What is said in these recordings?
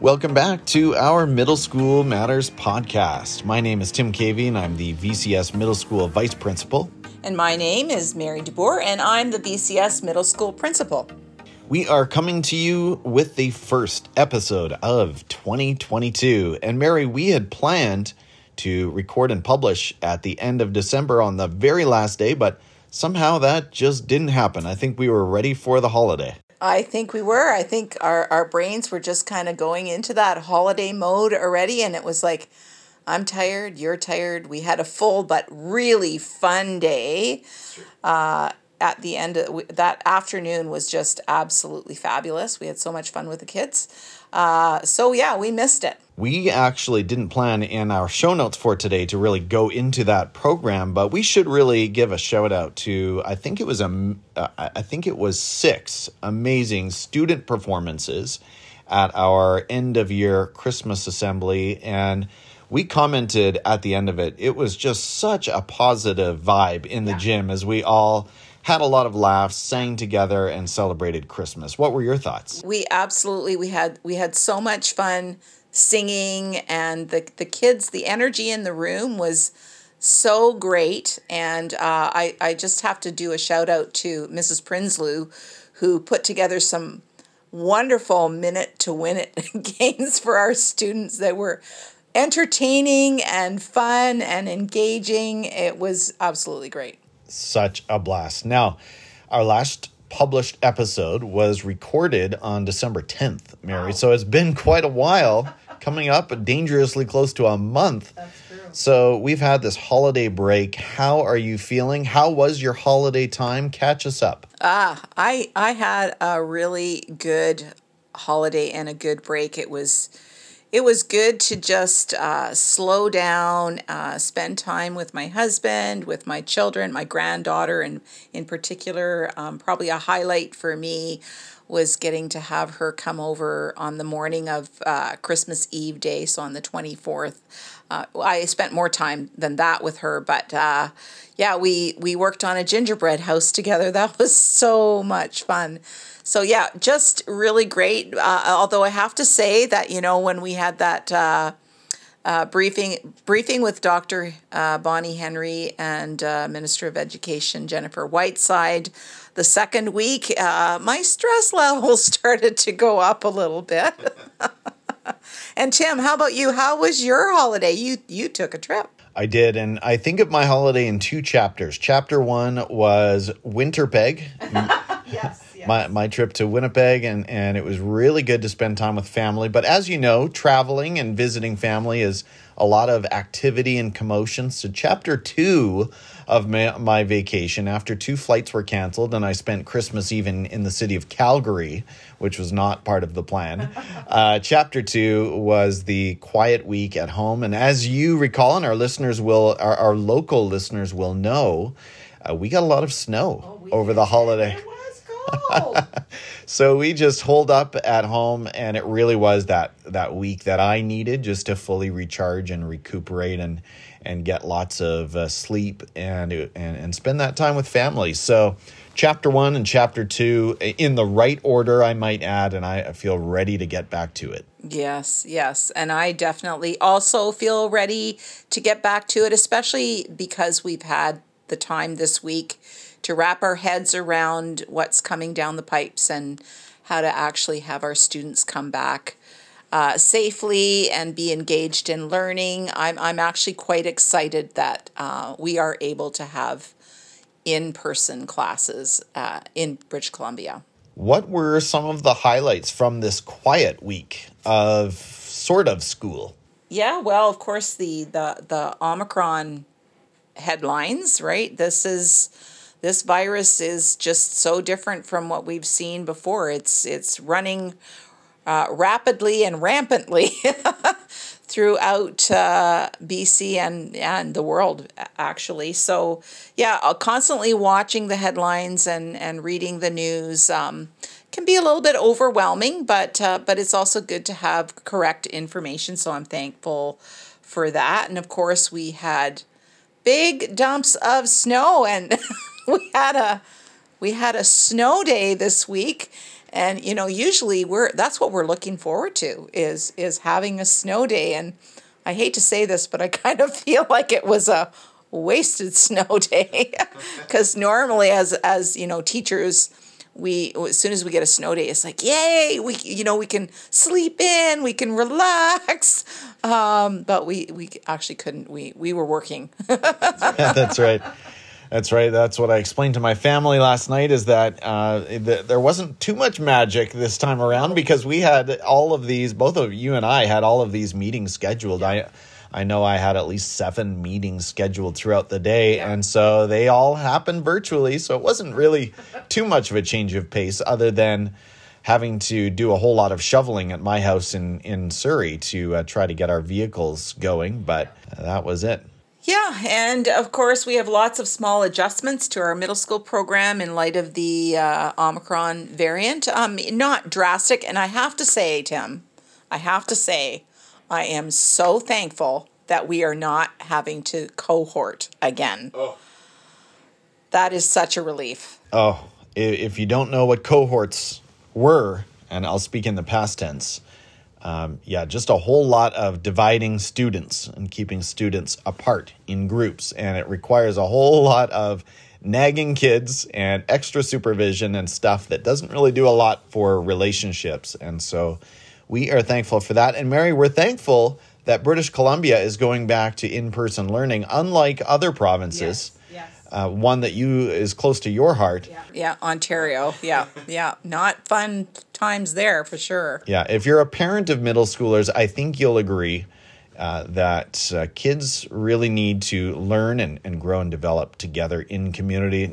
Welcome back to our Middle School Matters podcast. My name is Tim Cavey, and I'm the VCS Middle School Vice Principal. And my name is Mary DeBoer, and I'm the VCS Middle School Principal. We are coming to you with the first episode of 2022. And Mary, we had planned to record and publish at the end of December on the very last day, but somehow that just didn't happen. I think we were ready for the holiday. I think we were. I think our brains were just kind of going into that holiday mode already. And it was like, I'm tired, you're tired. We had a full but really fun day. At the end of that afternoon was just absolutely fabulous. We had so much fun with the kids. So yeah, we missed it. We actually didn't plan in our show notes for today to really go into that program, but we should really give a shout out to, I think it was six amazing student performances at our end of year Christmas assembly. And we commented at the end of it, it was just such a positive vibe in the gym as we all had a lot of laughs, sang together, and celebrated Christmas. What were your thoughts? We had so much fun singing, and the kids, the energy in the room was so great. And I just have to do a shout out to Mrs. Prinsloo, who put together some wonderful minute to win it games for our students that were entertaining and fun and engaging. It was absolutely great. Such a blast. Now, our last published episode was recorded on December 10th, Mary. Wow. So it's been quite a while, coming up dangerously close to a month. That's true. So we've had this holiday break. How are you feeling? How was your holiday time? Catch us up. I had a really good holiday and a good break. It was good to just slow down, spend time with my husband, with my children, my granddaughter, and in particular, probably a highlight for me was getting to have her come over on the morning of Christmas Eve day, so on the 24th. I spent more time than that with her, but we worked on a gingerbread house together. That was so much fun. So yeah, just really great. Although I have to say that, you know, when we had that briefing with Dr. Bonnie Henry and Minister of Education Jennifer Whiteside, the second week, my stress level started to go up a little bit. And Tim, how about you? How was your holiday? You took a trip. I did, and I think of my holiday in two chapters. Chapter one was Winterpeg. Yes. My trip to Winnipeg, and it was really good to spend time with family. But as you know, traveling and visiting family is a lot of activity and commotion. So chapter two of my vacation, after two flights were canceled and I spent Christmas Eve in the city of Calgary, which was not part of the plan. Chapter two was the quiet week at home. And as you recall, and our local listeners will know, we got a lot of snow over the holiday. So we just holed up at home, and it really was that week that I needed just to fully recharge and recuperate and get lots of sleep and spend that time with family. So chapter one and chapter two in the right order, I might add, and I feel ready to get back to it. Yes. And I definitely also feel ready to get back to it, especially because we've had the time this week to wrap our heads around what's coming down the pipes and how to actually have our students come back safely and be engaged in learning. I'm actually quite excited that we are able to have in-person classes in British Columbia. What were some of the highlights from this quiet week of sort of school? Yeah, well, of course, the Omicron headlines, right? This virus is just so different from what we've seen before. It's running rapidly and rampantly throughout BC and the world, actually. So, yeah, constantly watching the headlines and reading the news can be a little bit overwhelming, but it's also good to have correct information. So I'm thankful for that. And, of course, we had big dumps of snow and... We had a snow day this week, And, you know, usually that's what we're looking forward to is having a snow day. And I hate to say this, but I kind of feel like it was a wasted snow day because normally as, you know, teachers, as soon as we get a snow day, it's like, yay, we can sleep in, we can relax. But we actually couldn't, we were working. Yeah, that's right. That's right. That's what I explained to my family last night is that there wasn't too much magic this time around because we had all of these, both of you and I had all of these meetings scheduled. Yeah. I know I had at least 7 meetings scheduled throughout the day. Yeah. And so they all happened virtually. So it wasn't really too much of a change of pace other than having to do a whole lot of shoveling at my house in Surrey to try to get our vehicles going. But that was it. Yeah, and of course, we have lots of small adjustments to our middle school program in light of the Omicron variant. Not drastic, and I have to say, Tim, I am so thankful that we are not having to cohort again. Oh. That is such a relief. Oh, if you don't know what cohorts were, and I'll speak in the past tense, just a whole lot of dividing students and keeping students apart in groups. And it requires a whole lot of nagging kids and extra supervision and stuff that doesn't really do a lot for relationships. And so we are thankful for that. And Mary, we're thankful that British Columbia is going back to in-person learning, unlike other provinces. Yes. One that is close to your heart. Yeah, Ontario. Yeah. Not fun times there for sure. Yeah, if you're a parent of middle schoolers, I think you'll agree that kids really need to learn and grow and develop together in community.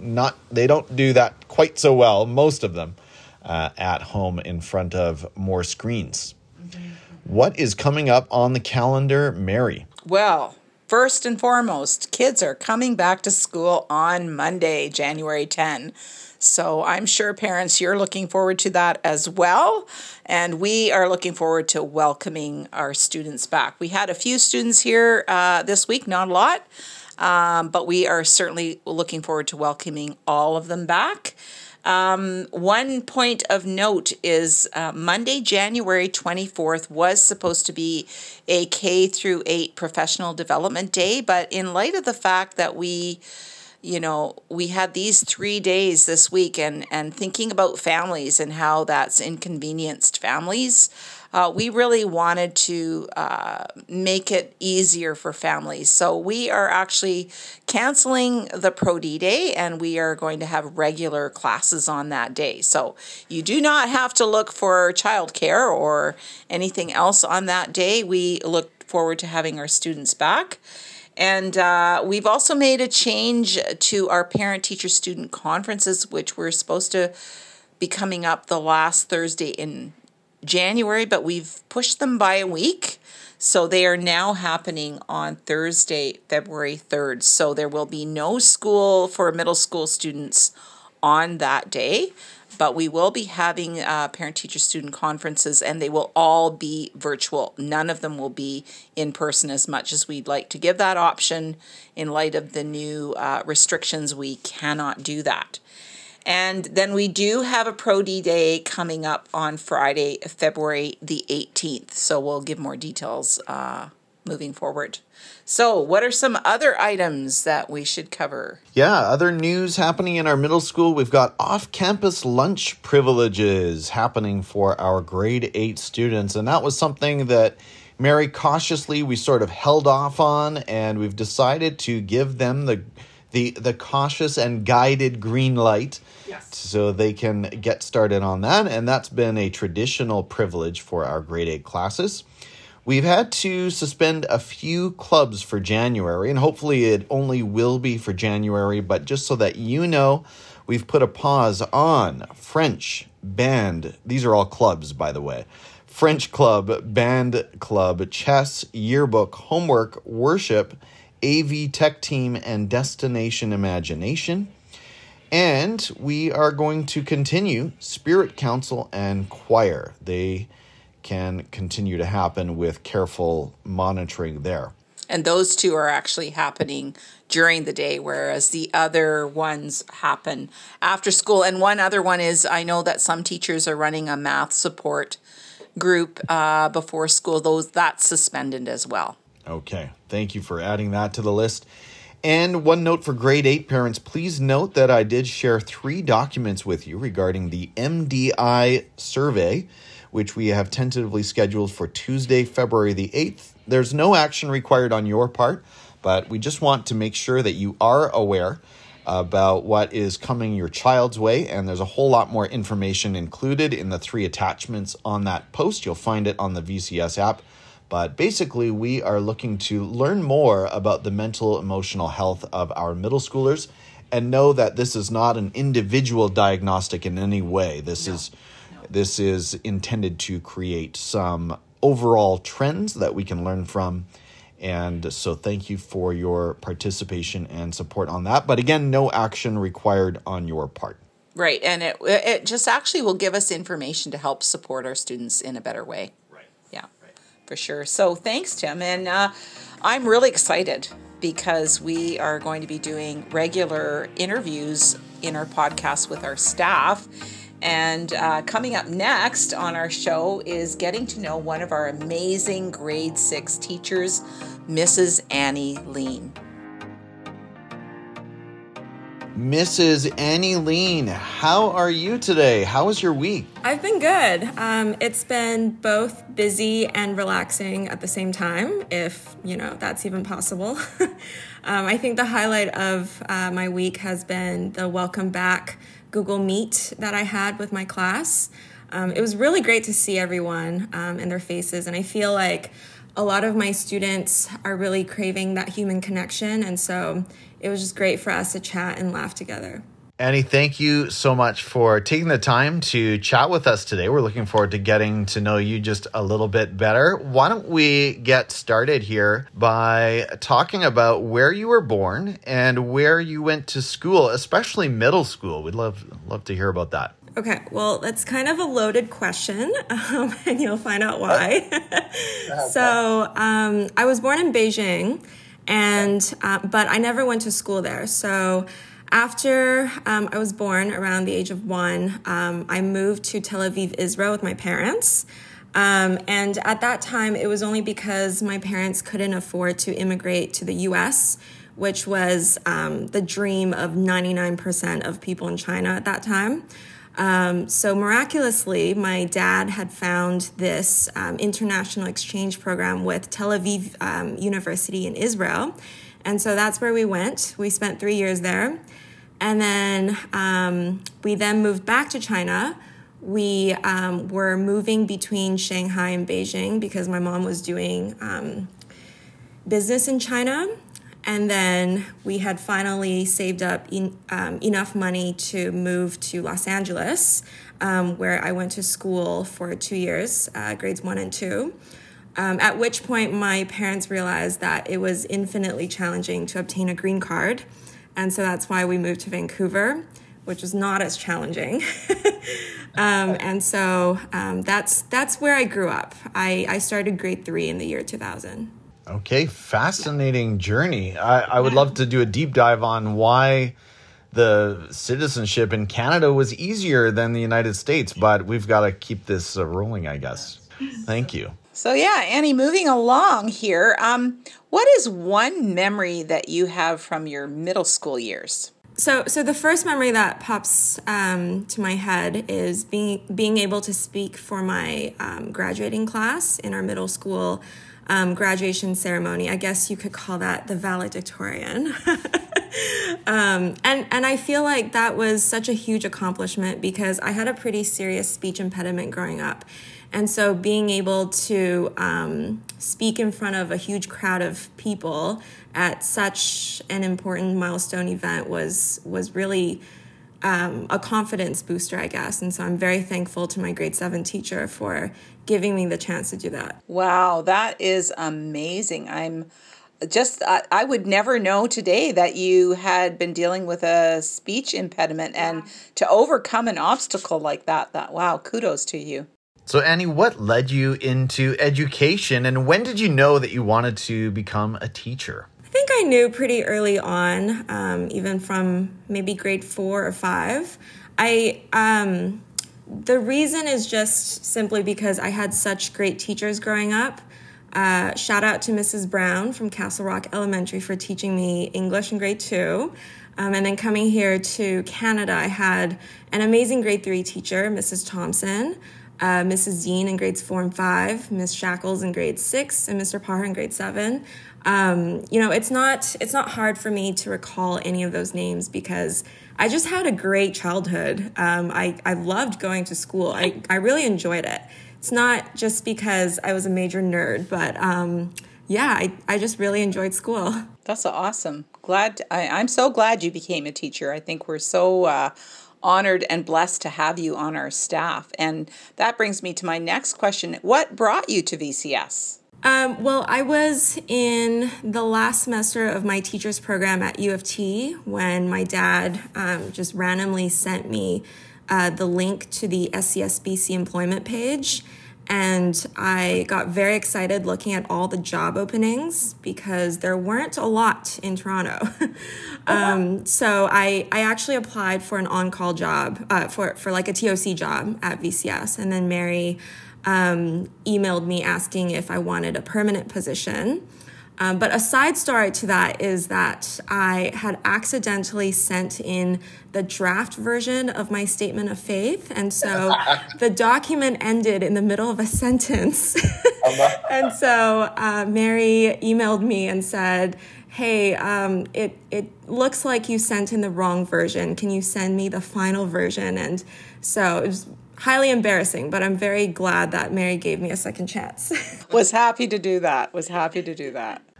They don't do that quite so well, most of them, at home in front of more screens. Mm-hmm. What is coming up on the calendar, Mary? Well, first and foremost, kids are coming back to school on Monday, January 10. So I'm sure, parents, you're looking forward to that as well. And we are looking forward to welcoming our students back. We had a few students here this week, not a lot, but we are certainly looking forward to welcoming all of them back. One point of note is Monday, January 24th was supposed to be a K-8 professional development day, but in light of the fact that we had these 3 days this week and thinking about families and how that's inconvenienced families, we really wanted to make it easier for families. So we are actually canceling the Pro D Day and we are going to have regular classes on that day. So you do not have to look for childcare or anything else on that day. We look forward to having our students back. And we've also made a change to our parent-teacher-student conferences, which were supposed to be coming up the last Thursday in January, but we've pushed them by a week. So they are now happening on Thursday, February 3rd. So there will be no school for middle school students on that day, but we will be having parent-teacher-student conferences, and they will all be virtual. None of them will be in person as much as we'd like to give that option. In light of the new restrictions, we cannot do that. And then we do have a Pro D Day coming up on Friday, February the 18th. So we'll give more details moving forward. So what are some other items that we should cover? Yeah, other news happening in our middle school. We've got off-campus lunch privileges happening for our grade 8 students. And that was something that, Mary, cautiously we sort of held off on, and we've decided to give them the cautious and guided green light. Yes. So they can get started on that. And that's been a traditional privilege for our grade 8 classes. We've had to suspend a few clubs for January, and hopefully it only will be for January, but just so that you know, we've put a pause on French, band, these are all clubs, by the way, French club, band club, chess, yearbook, homework, worship, AV tech team, and destination imagination. And we are going to continue spirit council and choir. They can continue to happen with careful monitoring there. And those two are actually happening during the day, whereas the other ones happen after school. And one other one is, I know that some teachers are running a math support group before school. That's suspended as well. Okay, thank you for adding that to the list. And one note for grade 8 parents, please note that I did share 3 documents with you regarding the MDI survey, which we have tentatively scheduled for Tuesday, February the 8th. There's no action required on your part, but we just want to make sure that you are aware about what is coming your child's way. And there's a whole lot more information included in the 3 attachments on that post. You'll find it on the VCS app. But basically, we are looking to learn more about the mental, emotional health of our middle schoolers, and know that this is not an individual diagnostic in any way. This is intended to create some overall trends that we can learn from. And so thank you for your participation and support on that. But again, no action required on your part. Right. And it just actually will give us information to help support our students in a better way. For sure. So thanks, Tim. And I'm really excited because we are going to be doing regular interviews in our podcast with our staff. And coming up next on our show is getting to know one of our amazing grade 6 teachers, Mrs. Annie Lean. Mrs. Annie Lean, how are you today? How was your week? I've been good. It's been both busy and relaxing at the same time, if, that's even possible. I think the highlight of my week has been the welcome back Google Meet that I had with my class. It was really great to see everyone and their faces, and I feel like a lot of my students are really craving that human connection, and so it was just great for us to chat and laugh together. Annie, thank you so much for taking the time to chat with us today. We're looking forward to getting to know you just a little bit better. Why don't we get started here by talking about where you were born and where you went to school, especially middle school. We'd love to hear about that. Okay, well, that's kind of a loaded question, and you'll find out why. So I was born in Beijing, but I never went to school there. So after I was born, around the age of 1, I moved to Tel Aviv, Israel with my parents. And at that time, it was only because my parents couldn't afford to immigrate to the U.S., which was the dream of 99% of people in China at that time. So miraculously, my dad had found this international exchange program with Tel Aviv University in Israel. And so that's where we went. We spent 3 years there. And then we then moved back to China. We were moving between Shanghai and Beijing because my mom was doing business in China. And then we had finally saved up enough money to move to Los Angeles, where I went to school for 2 years, grades 1 and 2, at which point my parents realized that it was infinitely challenging to obtain a green card. And so that's why we moved to Vancouver, which was not as challenging. And so that's where I grew up. I started grade 3 in the year 2000. Okay, fascinating journey. I would love to do a deep dive on why the citizenship in Canada was easier than the United States, but we've got to keep this rolling, I guess. Thank you. So yeah, Annie, moving along here, what is one memory that you have from your middle school years? So the first memory that pops to my head is being able to speak for my graduating class in our middle school graduation ceremony. I guess you could call that the valedictorian. And I feel like that was such a huge accomplishment because I had a pretty serious speech impediment growing up. And so being able to speak in front of a huge crowd of people at such an important milestone event was really a confidence booster, I guess. And so I'm very thankful to my grade 7 teacher for giving me the chance to do that. Wow, that is amazing. I would never know today that you had been dealing with a speech impediment, and to overcome an obstacle like that, wow, kudos to you. So Annie, what led you into education and when did you know that you wanted to become a teacher? I think I knew pretty early on, even from maybe grade 4 or 5. The reason is just simply because I had such great teachers growing up. Shout out to Mrs. Brown from Castle Rock Elementary for teaching me English in grade 2. And then coming here to Canada, I had an amazing grade 3 teacher, Mrs. Thompson, Mrs. Dean in grades 4 and 5, Ms. Shackles in grade 6, and Mr. Parr in grade 7. It's not hard for me to recall any of those names because I just had a great childhood. I loved going to school. I really enjoyed it. It's not just because I was a major nerd, but I just really enjoyed school. That's awesome. I'm so glad you became a teacher. I think we're so honored and blessed to have you on our staff. And that brings me to my next question. What brought you to VCS? I was in the last semester of my teacher's program at U of T when my dad just randomly sent me the link to the SCSBC employment page. And I got very excited looking at all the job openings because there weren't a lot in Toronto. So I actually applied for an on-call job, for like a TOC job at VCS. And then Mary emailed me asking if I wanted a permanent position. But a side story to that is that I had accidentally sent in the draft version of my statement of faith. And so the document ended in the middle of a sentence. And so Mary emailed me and said, hey, it looks like you sent in the wrong version. Can you send me the final version? And so it was highly embarrassing, but I'm very glad that Mary gave me a second chance. Was happy to do that.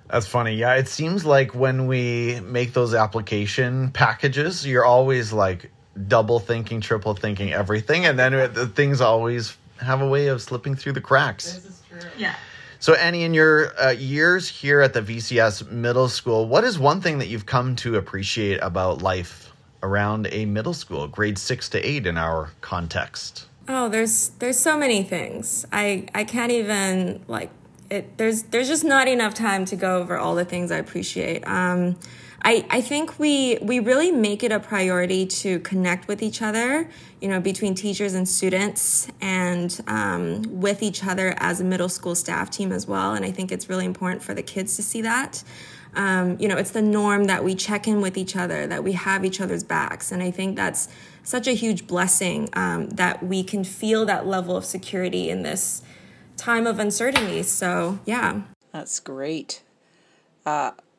That's funny. Yeah, it seems like when we make those application packages, you're always like double thinking, triple thinking everything. And then the things always have a way of slipping through the cracks. This is true. Yeah. So Annie, in your years here at the VCS Middle School, what is one thing that you've come to appreciate about life around a middle school, grade 6 to 8 in our context? Oh, there's so many things. I can't even there's just not enough time to go over all the things I appreciate. I think we really make it a priority to connect with each other, between teachers and students and with each other as a middle school staff team as well. And I think it's really important for the kids to see that. It's the norm that we check in with each other, that we have each other's backs. And I think that's such a huge blessing that we can feel that level of security in this time of uncertainty. So, yeah. That's great.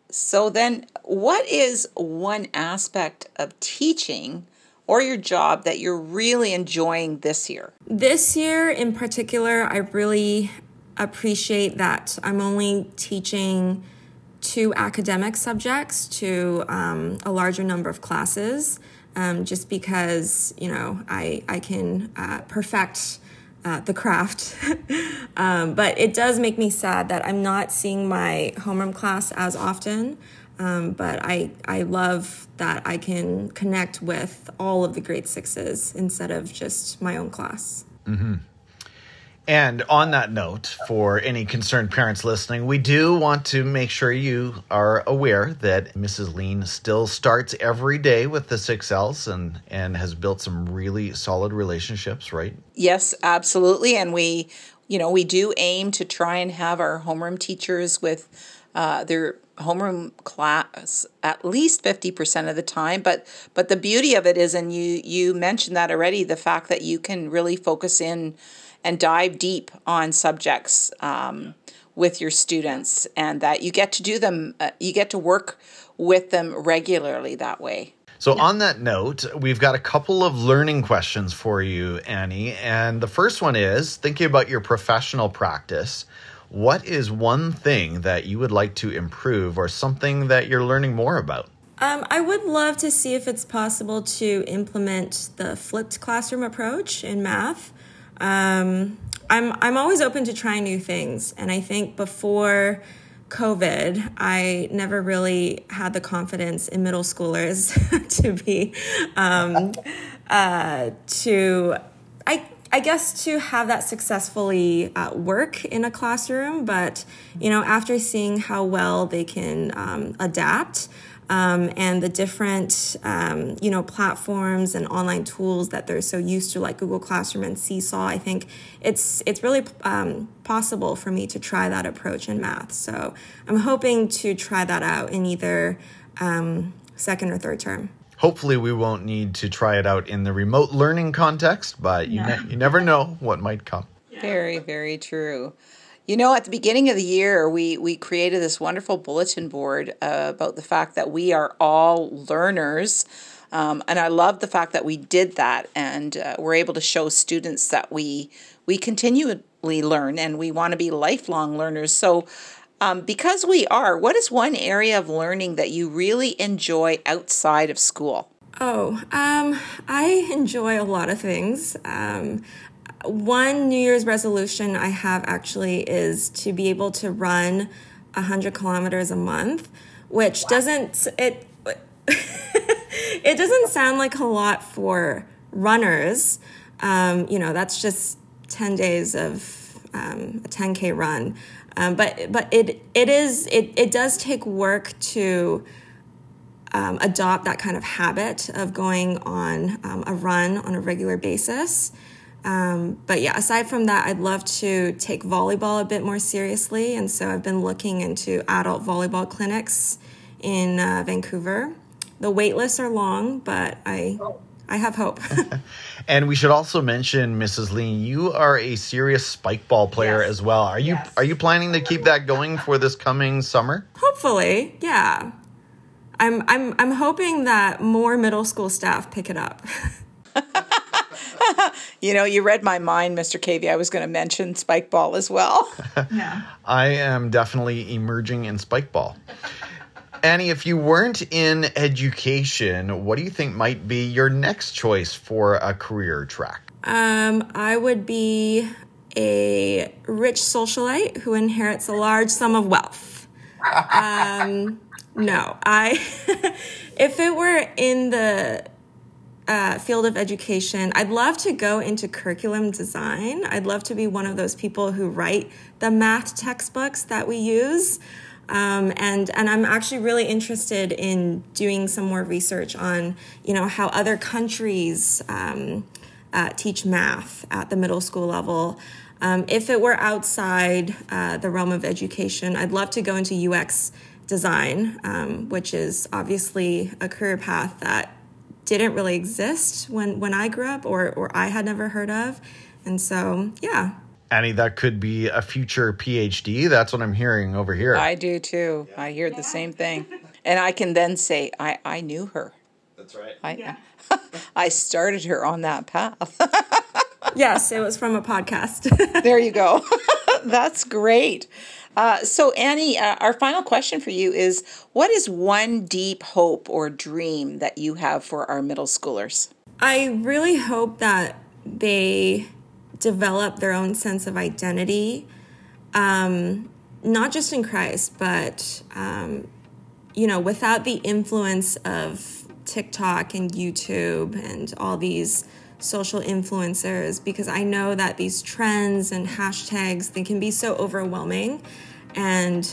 So then what is one aspect of teaching or your job that you're really enjoying this year? This year in particular, I really appreciate that I'm only teaching 2 academic subjects to a larger number of classes, just because, I can perfect the craft. But it does make me sad that I'm not seeing my homeroom class as often. But I love that I can connect with all of the grade 6s instead of just my own class. Mm-hmm. And on that note, for any concerned parents listening, we do want to make sure you are aware that Mrs. Lean still starts every day with the 6Ls and has built some really solid relationships, right? Yes, absolutely. And we do aim to try and have our homeroom teachers with their homeroom class at least 50% of the time. But the beauty of it is, and you mentioned that already, the fact that you can really focus in and dive deep on subjects with your students, and that you get to do them, you get to work with them regularly that way. So on that note, we've got a couple of learning questions for you, Annie. And the first one is, thinking about your professional practice, what is one thing that you would like to improve or something that you're learning more about? I would love to see if it's possible to implement the flipped classroom approach in math. I'm always open to trying new things. And I think before COVID, I never really had the confidence in middle schoolers to be, I guess to have that successfully work in a classroom, but you know, after seeing how well they can adapt and the different you know, platforms and online tools that they're so used to, like Google Classroom and Seesaw, I think it's really possible for me to try that approach in math. So I'm hoping to try that out in either second or third term. Hopefully we won't need to try it out in the remote learning context, but you never know what might come. Very, very true. You know, at the beginning of the year, we created this wonderful bulletin board about the fact that we are all learners. And I love the fact that we did that and we're able to show students that we continually learn and we want to be lifelong learners. So because we are, what is one area of learning that you really enjoy outside of school? Oh, I enjoy a lot of things. One New Year's resolution I have actually is to be able to run 100 kilometers a month, which it doesn't sound like a lot for runners. You know, that's just 10 days of a 10K run. But it does take work to adopt that kind of habit of going on a run on a regular basis. But yeah, aside from that, I'd love to take volleyball a bit more seriously. And so I've been looking into adult volleyball clinics in Vancouver. The wait lists are long, but I have hope. And we should also mention, Mrs. Lean, you are a serious spikeball player as well. Are you planning to keep that going for this coming summer? Hopefully, yeah. I'm hoping that more middle school staff pick it up. You know, you read my mind, Mr. Cavey. I was going to mention spikeball as well. Yeah. I am definitely emerging in spikeball. Annie, if you weren't in education, what do you think might be your next choice for a career track? I would be a rich socialite who inherits a large sum of wealth. If it were in the field of education, I'd love to go into curriculum design. I'd love to be one of those people who write the math textbooks that we use. And I'm actually really interested in doing some more research on, you know, how other countries teach math at the middle school level. If it were outside the realm of education, I'd love to go into UX design, which is obviously a career path that didn't really exist when I grew up or I had never heard of. And so, yeah. Annie, that could be a future PhD. That's what I'm hearing over here. I do too. Yeah. I hear the same thing. And I can then say, I knew her. That's right. I started her on that path. Yes, it was from a podcast. There you go. That's great. So Annie, our final question for you is, what is one deep hope or dream that you have for our middle schoolers? I really hope that they develop their own sense of identity, not just in Christ, but, you know, without the influence of TikTok and YouTube and all these social influencers, because I know that these trends and hashtags, they can be so overwhelming and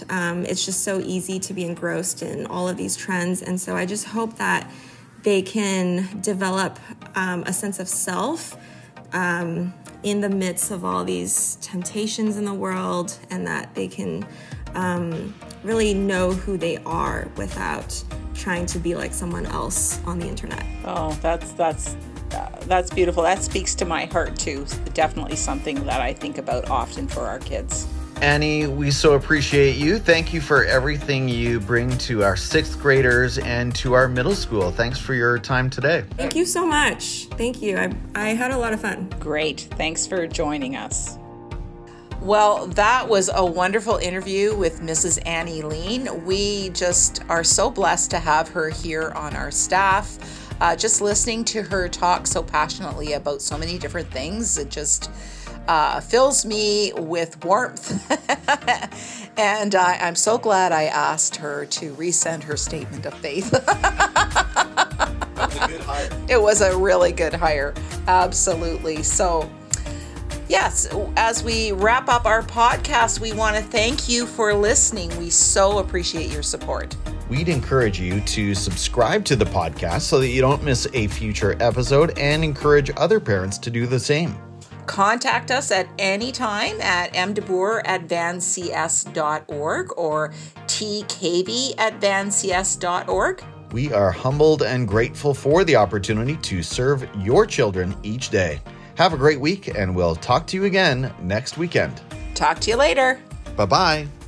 it's just so easy to be engrossed in all of these trends. And so I just hope that they can develop a sense of self in the midst of all these temptations in the world, and that they can really know who they are without trying to be like someone else on the internet. Oh, that's beautiful. That speaks to my heart too. Definitely something that I think about often for our kids. Annie, we so appreciate you. Thank you for everything you bring to our sixth graders and to our middle school. Thanks for your time today. Thank you so much. Thank you. I had a lot of fun. Great. Thanks for joining us. Well, that was a wonderful interview with Mrs. Annie Lean. We just are so blessed to have her here on our staff. Just listening to her talk so passionately about so many different things, it just fills me with warmth. And I'm so glad I asked her to resend her statement of faith. It was a really good hire. Absolutely. So yes, as we wrap up our podcast, we want to thank you for listening. We so appreciate your support. We'd encourage you to subscribe to the podcast so that you don't miss a future episode, and encourage other parents to do the same. Contact us at any time at mdeboer@vancs.org or tcavey@vancs.org. We are humbled and grateful for the opportunity to serve your children each day. Have a great week, and we'll talk to you again next weekend. Talk to you later. Bye-bye.